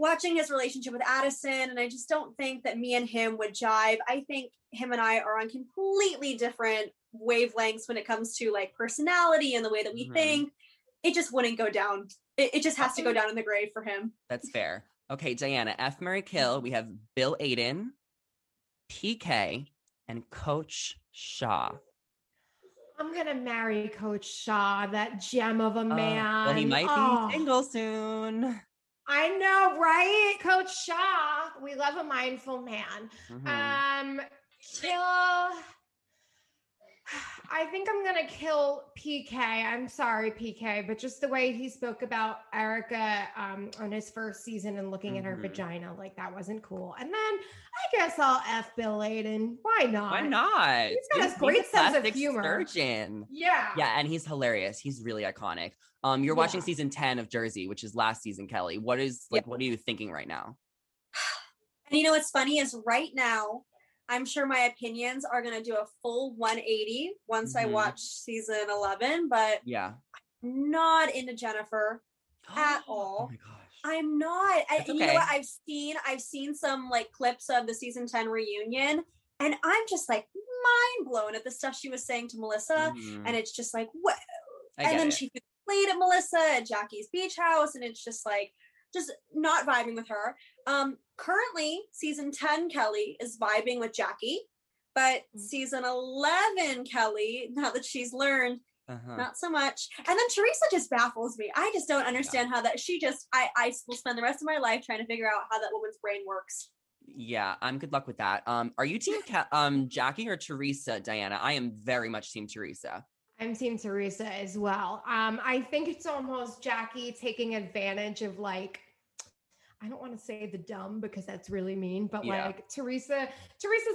Watching his relationship with Addison, and I just don't think that me and him would jive. I think him and I are on completely different wavelengths when it comes to like personality and the way that we think. It just wouldn't go down. It just has to go down in the grave for him. That's fair. Okay, Diana, F, Marry, Kill. We have Bill Aiden, PK, and Coach Shaw. I'm going to marry Coach Shaw, that gem of a man. Well, he might be single soon. I know, right? Coach Shaw. We love a mindful man. Kill. I think I'm going to kill PK. I'm sorry, PK, but just the way he spoke about Erica on his first season and looking at her vagina, like that wasn't cool. And then I guess I'll F Bill Aiden. Why not? Why not? He's got a great sense of humor. Surgeon. Yeah. Yeah. And he's hilarious. He's really iconic. You're watching season 10 of Jersey, which is last season, Kelly. What is what are you thinking right now? And you know, what's funny is right now, I'm sure my opinions are going to do a full 180 once I watch season 11, but I'm not into Jennifer at all. Oh my gosh. I'm not. You know what? I've seen some like clips of the season 10 reunion, and I'm just like mind blown at the stuff she was saying to Melissa. And it's just like, whoa. And then she played at Melissa at Jackie's beach house. And it's just like, just not vibing with her. Currently, season 10, Kelly, is vibing with Jackie, but season 11, Kelly, now that she's learned, not so much. And then Teresa just baffles me. I just don't understand how that, I will spend the rest of my life trying to figure out how that woman's brain works. Yeah, I'm good luck with that. Are you team Jackie or Teresa, Diana? I am very much team Teresa. I'm team Teresa as well. I think it's almost Jackie taking advantage of like, I don't want to say the dumb because that's really mean, but like Teresa's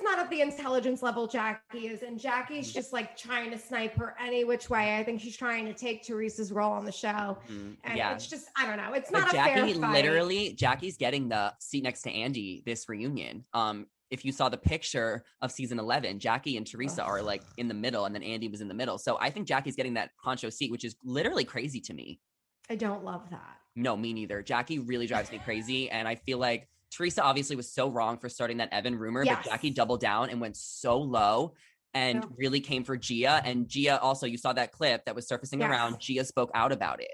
not at the intelligence level Jackie is, and Jackie's just like trying to snipe her any which way. I think she's trying to take Teresa's role on the show, and it's just I don't know. It's but not Jackie, a fair fight. Literally, Jackie's getting the seat next to Andy this reunion. If you saw the picture of season 11, Jackie and Teresa are like in the middle, and then Andy was in the middle. So I think Jackie's getting that honcho seat, which is literally crazy to me. I don't love that. No, me neither. Jackie really drives me crazy. And I feel like Teresa obviously was so wrong for starting that Evan rumor, but Jackie doubled down and went so low and really came for Gia. And Gia also, you saw that clip that was surfacing around. Gia spoke out about it.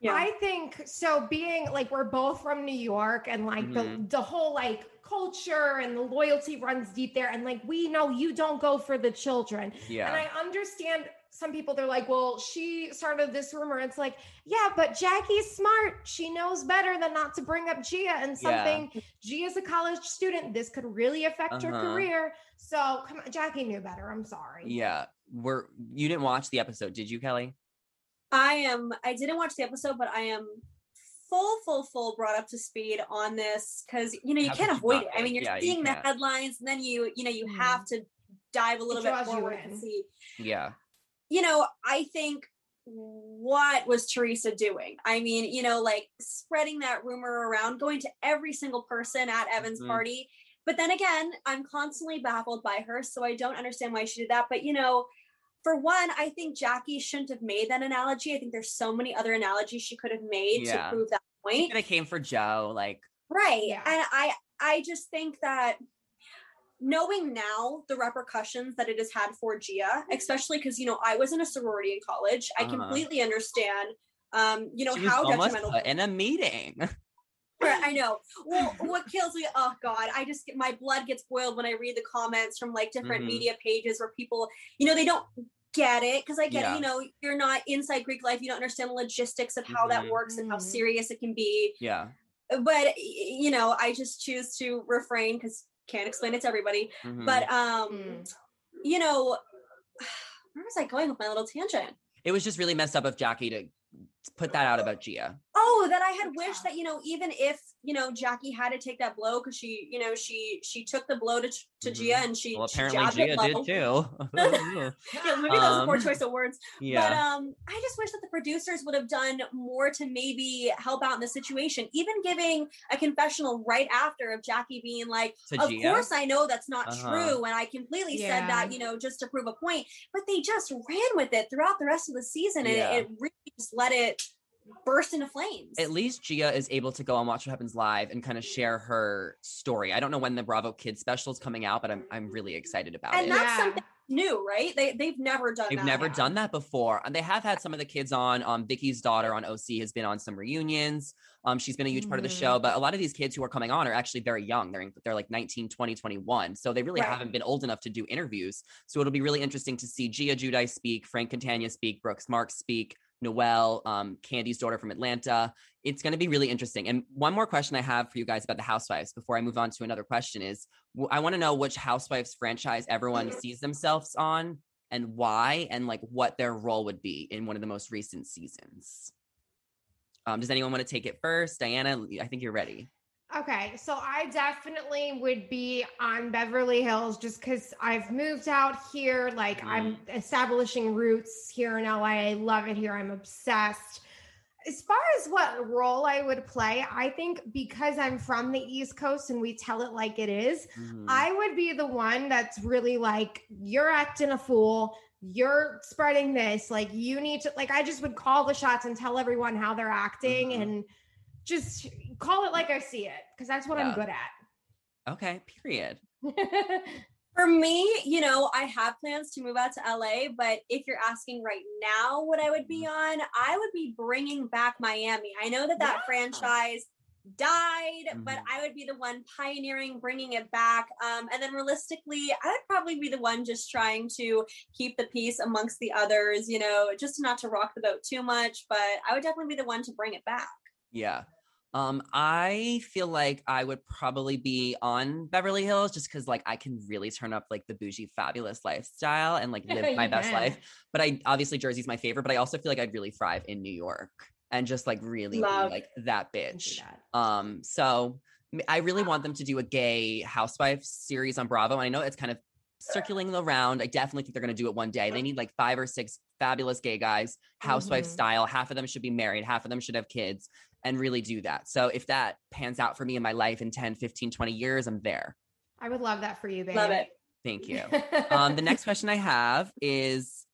Yeah. I think so, being like, we're both from New York, and like the whole like culture and the loyalty runs deep there. And like, we know you don't go for the children. Yeah. And I understand some people, they're like, well, she started this rumor. It's like, yeah, but Jackie's smart. She knows better than not to bring up Gia and something. Yeah. Gia's a college student. This could really affect her career. So come on, Jackie knew better. I'm sorry. Yeah. You didn't watch the episode, did you, Kelly? I didn't watch the episode, but I am full brought up to speed on this because, you know, you can't avoid it. I mean, you're seeing the headlines, and then you have to dive a little bit forward and see. Yeah. You know, I think, what was Teresa doing? I mean, you know, like spreading that rumor around, going to every single person at Evan's party. But then again, I'm constantly baffled by her, so I don't understand why she did that. But, you know, for one, I think Jackie shouldn't have made that analogy. I think there's so many other analogies she could have made to prove that point. It came for Joe, like. Right. Yeah. And I just think that knowing now the repercussions that it has had for Gia, especially because, you know, I was in a sorority in college. I completely understand, you know, she how detrimental. In a meeting. I know. Well, what kills me, oh God, I just get, my blood gets boiled when I read the comments from like different media pages where people, you know, they don't get it. Cause I get it, you know, you're not inside Greek life. You don't understand the logistics of how that works and how serious it can be. Yeah. But you know, I just choose to refrain cause can't explain it to everybody. But, you know, where was I going with my little tangent? It was just really messed up of Jackie to put that out about Gia. Oh, that I had wished that, you know, even if, you know, Jackie had to take that blow, because she, you know, she took the blow to Gia, and she, well, apparently she Gia did too. Yeah, maybe that was a poor choice of words. Yeah. But I just wish that the producers would have done more to maybe help out in the situation, even giving a confessional right after of Jackie being like, to of Gia? Course I know that's not true, and I completely said that, you know, just to prove a point. But they just ran with it throughout the rest of the season, and it really just let it burst into flames. At least Gia is able to go on Watch What Happens Live and kind of share her story. I don't know when the Bravo Kids special is coming out, but I'm really excited about it. And that's something new, right? They've never done that. They've never done that before. And they have had some of the kids on. Vicky's daughter on OC has been on some reunions. She's been a huge part of the show, but a lot of these kids who are coming on are actually very young. They're like 19, 20, 21. So they really haven't been old enough to do interviews. So it'll be really interesting to see Gia Giudice speak, Frank Catania speak, Brooks Marks speak, Noelle, Candy's daughter from Atlanta. It's going to be really interesting. And one more question I have for you guys about the Housewives before I move on to another question is, I want to know which Housewives franchise everyone sees themselves on and why, and like what their role would be in one of the most recent seasons. Does anyone want to take it first? Diana, I think you're ready. Okay, so I definitely would be on Beverly Hills just because I've moved out here. Like, I'm establishing roots here in LA. I love it here. I'm obsessed. As far as what role I would play, I think because I'm from the East Coast and we tell it like it is, I would be the one that's really like, you're acting a fool. You're spreading this. Like, you need to, like, I just would call the shots and tell everyone how they're acting and just call it like I see it, because that's what I'm good at. Okay, period. For me, you know, I have plans to move out to LA, but if you're asking right now what I would be on, I would be bringing back Miami. I know that franchise died, but I would be the one pioneering, bringing it back. And then realistically, I would probably be the one just trying to keep the peace amongst the others, you know, just not to rock the boat too much, but I would definitely be the one to bring it back. Yeah. I feel like I would probably be on Beverly Hills just because, like, I can really turn up like the bougie, fabulous lifestyle and like live my best life. But I obviously Jersey's my favorite, but I also feel like I'd really thrive in New York and just like really be, like that bitch. So I really want them to do a gay housewife series on Bravo. And I know it's kind of circling around. I definitely think they're going to do it one day. They need like 5 or 6 fabulous gay guys, housewife style. Half of them should be married. Half of them should have kids and really do that. So if that pans out for me in my life in 10, 15, 20 years, I'm there. I would love that for you, babe. Love it. Thank you. The next question I have is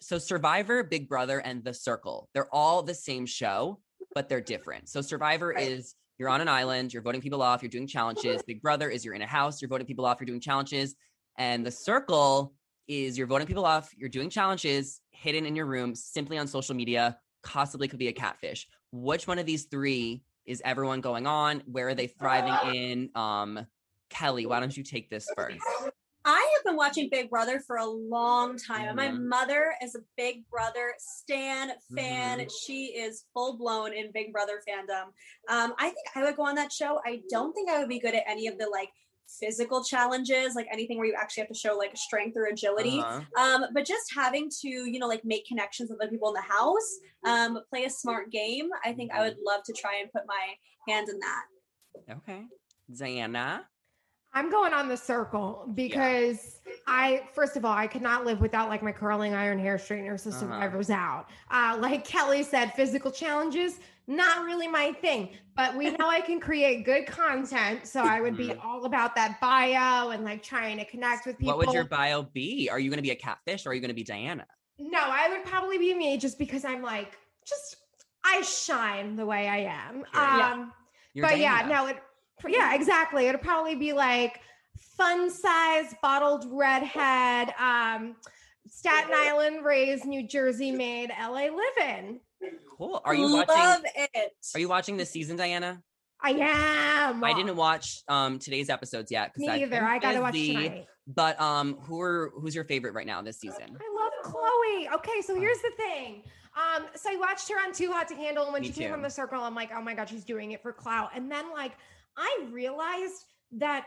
so Survivor, Big Brother, and The Circle, they're all the same show, but they're different. So Survivor is you're on an island, you're voting people off, you're doing challenges. Big Brother is you're in a house, you're voting people off, you're doing challenges. And The Circle is you're voting people off, you're doing challenges hidden in your room, simply on social media, possibly could be a catfish. Which one of these three is everyone going on? Where are they thriving in? Kelly, why don't you take this first? I have been watching Big Brother for a long time. And my mother is a Big Brother stan fan. She is full-blown in Big Brother fandom. I think I would go on that show. I don't think I would be good at any of the like physical challenges, like anything where you actually have to show like strength or agility. But just having to, you know, like make connections with other people in the house, play a smart game. I think I would love to try and put my hand in that. Okay. Diana? I'm going on The Circle because first of all, I could not live without like my curling iron hair straightener, so Survivor's out. Like Kelly said, physical challenges, not really my thing, but we know I can create good content. So I would be all about that bio and like trying to connect with people. What would your bio be? Are you going to be a catfish or are you going to be Diana? No, I would probably be me just because I'm like, I shine the way I am. But Diana. Exactly. It'd probably be like fun size bottled redhead, Staten Island raised, New Jersey made, LA living. Cool. Are you watching this season, Diana? I am. I didn't watch today's episodes yet. Me either. I gotta watch tonight. But who's your favorite right now this season? I love Chloe. Okay, so here's the thing. So I watched her on Too Hot to Handle, and when she came from The Circle, I'm like, oh my god, she's doing it for clout. And then like I realized that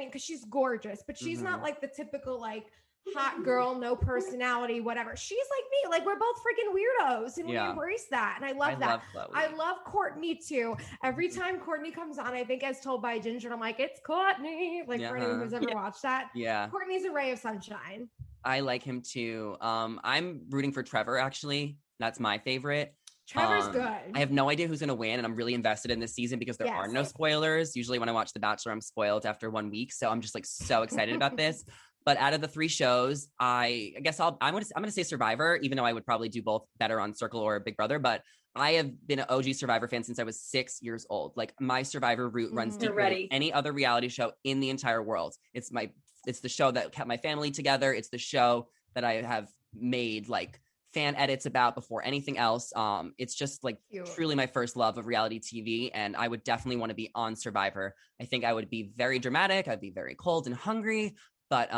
because she's gorgeous, but she's not like the typical like hot girl, no personality, whatever. She's like me. Like, we're both freaking weirdos, and we embrace that. And I love that. I love Courtney too. Every time Courtney comes on, I think As Told by Ginger, I'm like, it's Courtney. Like, for anyone who's ever watched that. Yeah. Courtney's a ray of sunshine. I like him too. I'm rooting for Trevor, actually. That's my favorite. Trevor's good. I have no idea who's going to win, and I'm really invested in this season because there are no spoilers. Usually when I watch The Bachelor, I'm spoiled after 1 week. So I'm just like so excited about this. But out of the three shows, I guess I'm going to say Survivor, even though I would probably do both better on Circle or Big Brother. But I have been an OG Survivor fan since I was 6 years old. Like, my Survivor root runs deeper than any other reality show in the entire world. It's the show that kept my family together. It's the show that I have made like fan edits about before anything else. It's just like truly my first love of reality TV. And I would definitely want to be on Survivor. I think I would be very dramatic. I'd be very cold and hungry. But,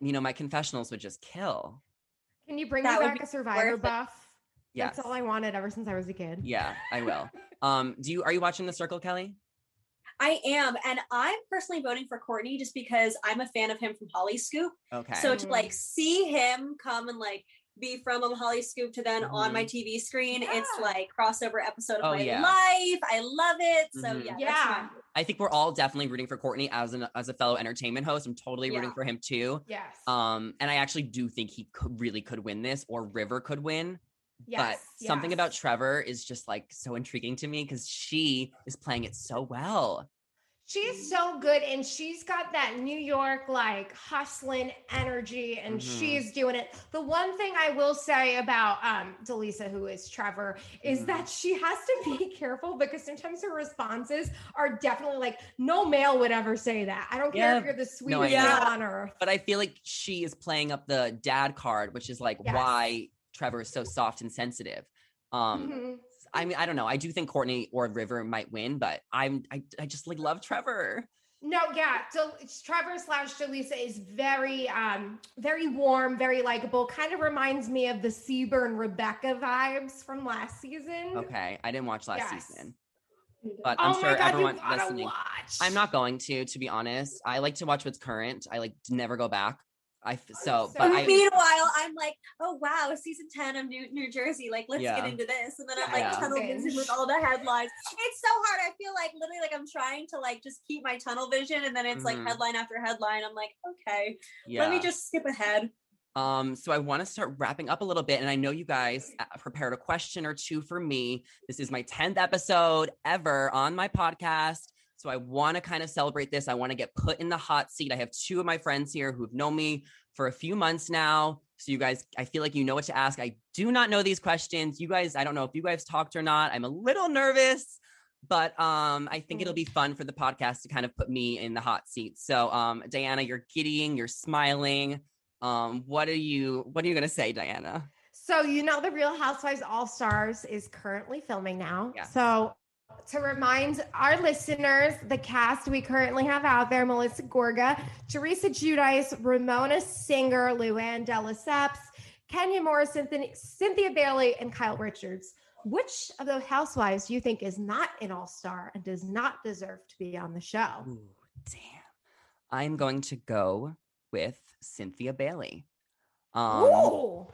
you know, my confessionals would just kill. Can you bring me back a Survivor buff? Yes. That's all I wanted ever since I was a kid. Yeah, I will. Are you watching The Circle, Kelly? I am. And I'm personally voting for Courtney just because I'm a fan of him from Holly Scoop. Okay. So to like see him come and like be from Holly Scoop to then on my TV screen, it's like crossover episode of my life. I love it. So yeah. I think we're all definitely rooting for Courtney as a fellow entertainment host. I'm totally rooting for him too. Yes. And I actually do think he could win this, or River could win. Yes. But something about Trevor is just like so intriguing to me because she is playing it so well. She's so good, and she's got that New York, like, hustling energy, and she's doing it. The one thing I will say about Delisa, who is Trevor, is that she has to be careful because sometimes her responses are definitely like, no male would ever say that. I don't care if you're the sweetest girl on earth. But I feel like she is playing up the dad card, which is like why Trevor is so soft and sensitive. I mean, I don't know. I do think Courtney or River might win, but I just like love Trevor. No, yeah. So Trevor / Delisa is very, very warm, very likable. Kind of reminds me of the Seaburn Rebecca vibes from last season. Okay. I didn't watch last season, but I'm sure everyone listening. Watch. I'm not going to be honest. I like to watch what's current. I like to never go back. Meanwhile, I'm like, oh wow, season 10 of New Jersey. Like, let's get into this, and then I'm like tunnel vision with all the headlines. It's so hard. I feel like literally, like I'm trying to like just keep my tunnel vision, and then it's like headline after headline. I'm like, okay, let me just skip ahead. So I want to start wrapping up a little bit, and I know you guys prepared a question or two for me. This is my 10th episode ever on my podcast. So I want to kind of celebrate this. I want to get put in the hot seat. I have two of my friends here who've known me for a few months now. So you guys, I feel like you know what to ask. I do not know these questions. You guys, I don't know if you guys talked or not. I'm a little nervous, but I think it'll be fun for the podcast to kind of put me in the hot seat. So Diana, you're giddying, you're smiling. What are you going to say, Diana? So, you know, the Real Housewives All-Stars is currently filming now. Yeah. So to remind our listeners, the cast we currently have out there: Melissa Gorga, Teresa Giudice, Ramona Singer, Luann de Lesseps, Kenya Morris, Cynthia Bailey, and Kyle Richards. Which of those housewives do you think is not an all-star and does not deserve to be on the show? Ooh, damn. I'm going to go with Cynthia Bailey. I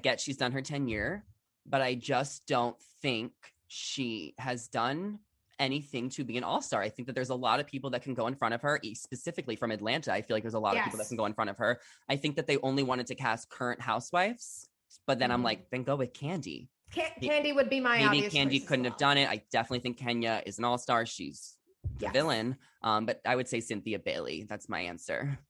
get she's done her 10-year, but I just don't think she has done anything to be an all-star. I think that there's a lot of people that can go in front of her, specifically from Atlanta. I feel like there's a lot of people that can go in front of her. I think that they only wanted to cast current housewives, but then I'm like, then go with Candy. Candy would be my obvious. Maybe Candy couldn't have done it. I definitely think Kenya is an all-star. She's the villain. But I would say Cynthia Bailey. That's my answer.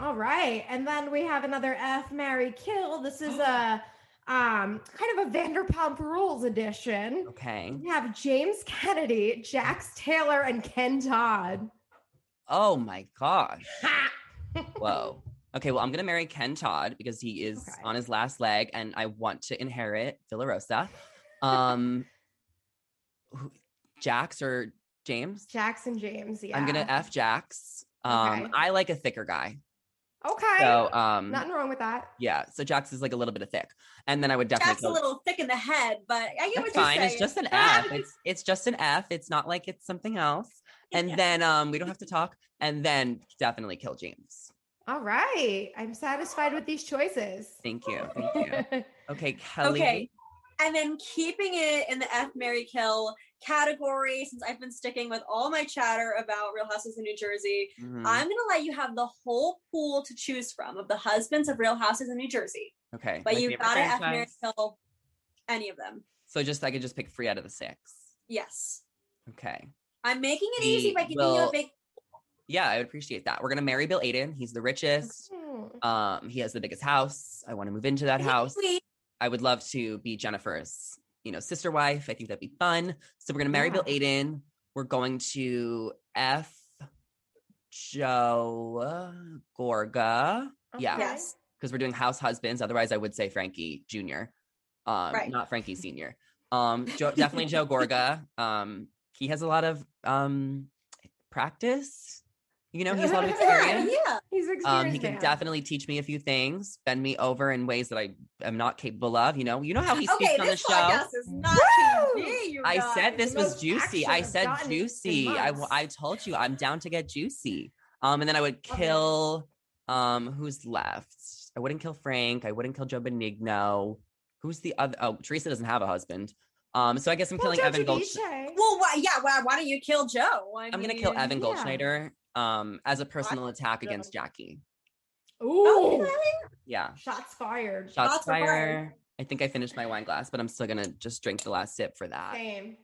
All right. And then we have another F, Marry, Kill. This is a kind of a Vanderpump Rules edition. Okay. We have James Kennedy, Jax Taylor, and Ken Todd. Oh my gosh. Whoa. Okay, well, I'm going to marry Ken Todd because he is on his last leg and I want to inherit Villarosa. Jax or James? Jax and James, yeah. I'm going to F Jax. I like a thicker guy. Okay. So, nothing wrong with that. Yeah. So Jax is like a little bit of thick. And then I would definitely Jax a little thick in the head, but I get what you're saying. It's just an F. It's just an F. It's not like it's something else. And then we don't have to talk. And then definitely kill James. All right. I'm satisfied with these choices. Thank you. Thank you. Okay, Kelly. Okay. And then keeping it in the F, Marry, Kill category, since I've been sticking with all my chatter about Real Housewives of New Jersey, I'm going to let you have the whole pool to choose from of the husbands of Real Housewives of New Jersey. Okay. But you've got to F, Marry, Kill any of them. So I could just pick 3 out of the 6. Yes. Okay. I'm making it easy by giving you a big... Yeah, I would appreciate that. We're going to marry Bill Aiden. He's the richest. He has the biggest house. I want to move into that house. I would love to be Jennifer's, sister wife. I think that'd be fun. So we're going to marry Bill Aiden. We're going to F Joe Gorga. Okay. Yeah. Yes. Because we're doing house husbands. Otherwise, I would say Frankie Jr. Not Frankie Sr. Definitely Joe Gorga. He has a lot of practice. He has a lot of experience. Yeah, he's experienced. He can definitely teach me a few things, bend me over in ways that I am not capable of. You know how he speaks on the show. Is not TV, I said this was juicy. I said juicy. I told you I'm down to get juicy. And then I would kill. Who's left? I wouldn't kill Frank. I wouldn't kill Joe Benigno. Who's the other? Oh, Teresa doesn't have a husband. So I guess I'm killing Joe Evan Goldschneider. Why don't you kill Joe? I'm going to kill Evan Goldschneider as a personal attack against Jackie. Ooh. Oh, really? Yeah. Shots fired. Shots fired. I think I finished my wine glass, but I'm still going to just drink the last sip for that. Same.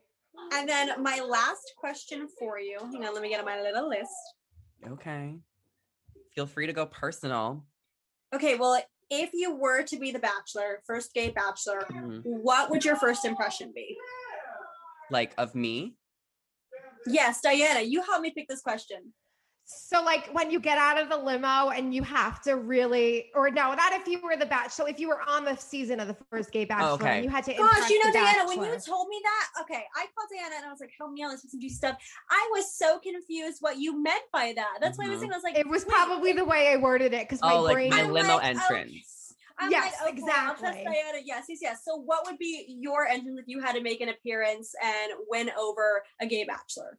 And then my last question for you. Hang on, let me get on my little list. Okay. Feel free to go personal. Okay, well, if you were to be the Bachelor, first gay Bachelor, what would your first impression be? Like, of me? Yes, Diana, you helped me pick this question. So, like, when you get out of the limo and you have to really, or no, not if you were the Bachelor, if you were on the season of the first gay Bachelor, and you had to impress the Diana, Bachelor. When you told me that, I called Diana and I was like, help me out, let's do some juicy stuff. I was so confused what you meant by that. That's why I was saying, I was like, it was probably the way I worded it, because my brain. Like my limo entrance. Exactly. I'll trust Diana. Yes. So what would be your entrance if you had to make an appearance and win over a gay Bachelor?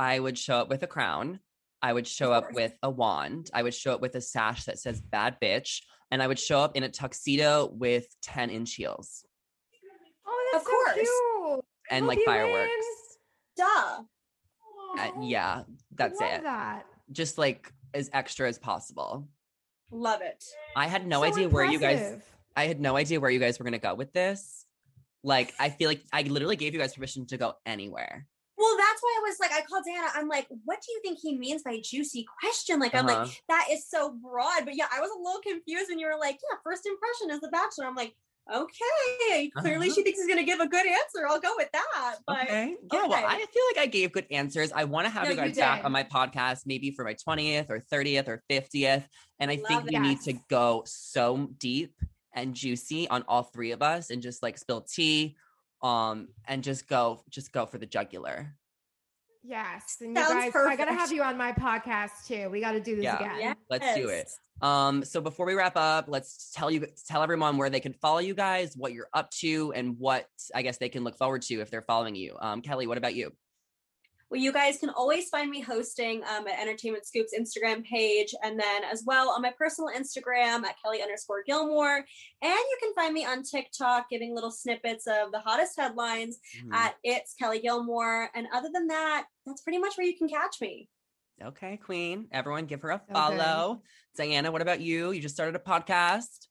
I would show up with a crown. I would show up with a wand. I would show up with a sash that says bad bitch. And I would show up in a tuxedo with 10-inch heels. Oh, that's so cute. And like fireworks. Duh. Yeah, that's it. That. Just like as extra as possible. Love it. I had no idea where you guys, were going to go with this. Like, I feel like I literally gave you guys permission to go anywhere. Well, that's why I was like, I called Diana. I'm like, what do you think he means by juicy question? Like, I'm like, that is so broad. But yeah, I was a little confused when you were like, yeah, first impression is the Bachelor. I'm like, okay, clearly she thinks he's going to give a good answer. I'll go with that. But well, I feel like I gave good answers. I want to have you guys back on my podcast, maybe for my 20th or 30th or 50th. And I think we need to go so deep and juicy on all three of us and just like spill tea. And just go for the jugular. Yes. And you guys, I got to have you on my podcast too. We got to do this again. Yes. Let's do it. So before we wrap up, let's tell everyone where they can follow you guys, what you're up to, and what I guess they can look forward to if they're following you. Kelly, what about you? Well, you guys can always find me hosting at Entertainment Scoop's Instagram page. And then as well on my personal Instagram at Kelly_Gilmore. And you can find me on TikTok giving little snippets of the hottest headlines at It's Kelly Gilmore. And other than that, that's pretty much where you can catch me. Okay, Queen. Everyone give her a follow. Okay. Diana, what about you? You just started a podcast.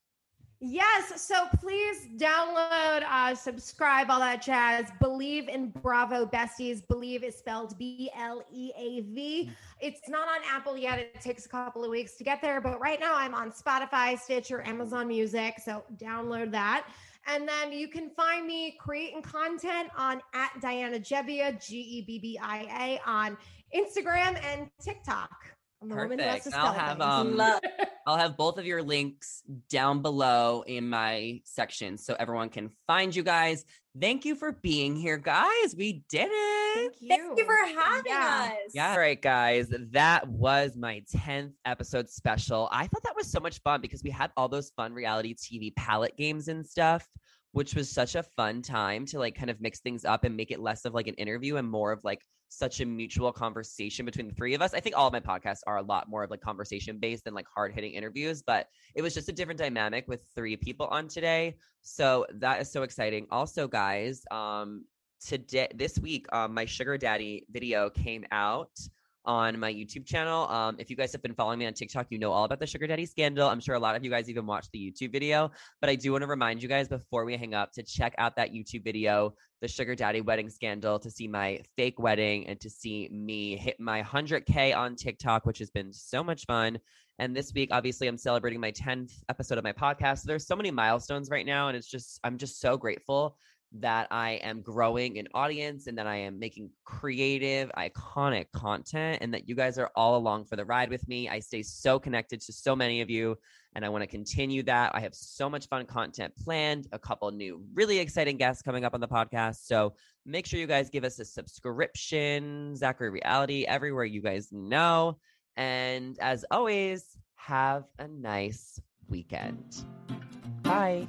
Yes. So please download, subscribe, all that jazz. Bleav in Bravo Besties. Bleav is spelled BLEAV. It's not on Apple yet. It takes a couple of weeks to get there. But right now I'm on Spotify, Stitcher, Amazon Music. So download that. And then you can find me creating content on at Diana Jebbia, Gebbia on Instagram and TikTok. Perfect. I'll have both of your links down below in my section so everyone can find you guys. Thank you for being here, guys. We did it. Thank you for having us. Yeah. All right, guys. That was my 10th episode special. I thought that was so much fun because we had all those fun reality TV palette games and stuff, which was such a fun time to like kind of mix things up and make it less of like an interview and more of like such a mutual conversation between the three of us. I think all of my podcasts are a lot more of like conversation based than like hard hitting interviews, but it was just a different dynamic with three people on today. So that is so exciting. Also guys, today, this week, my sugar daddy video came out on my YouTube channel. If you guys have been following me on TikTok, you know all about the sugar daddy scandal. I'm sure a lot of you guys even watched the YouTube video, but I do want to remind you guys before we hang up to check out that YouTube video, the sugar daddy wedding scandal, to see my fake wedding and to see me hit my 100K on TikTok, which has been so much fun. And this week, obviously, I'm celebrating my 10th episode of my podcast. So there's so many milestones right now, and it's just, I'm just so grateful that I am growing an audience and that I am making creative, iconic content and that you guys are all along for the ride with me. I stay so connected to so many of you and I want to continue that. I have so much fun content planned, a couple new really exciting guests coming up on the podcast. So make sure you guys give us a subscription, Zachary Reality, everywhere you guys know. And as always, have a nice weekend. Bye.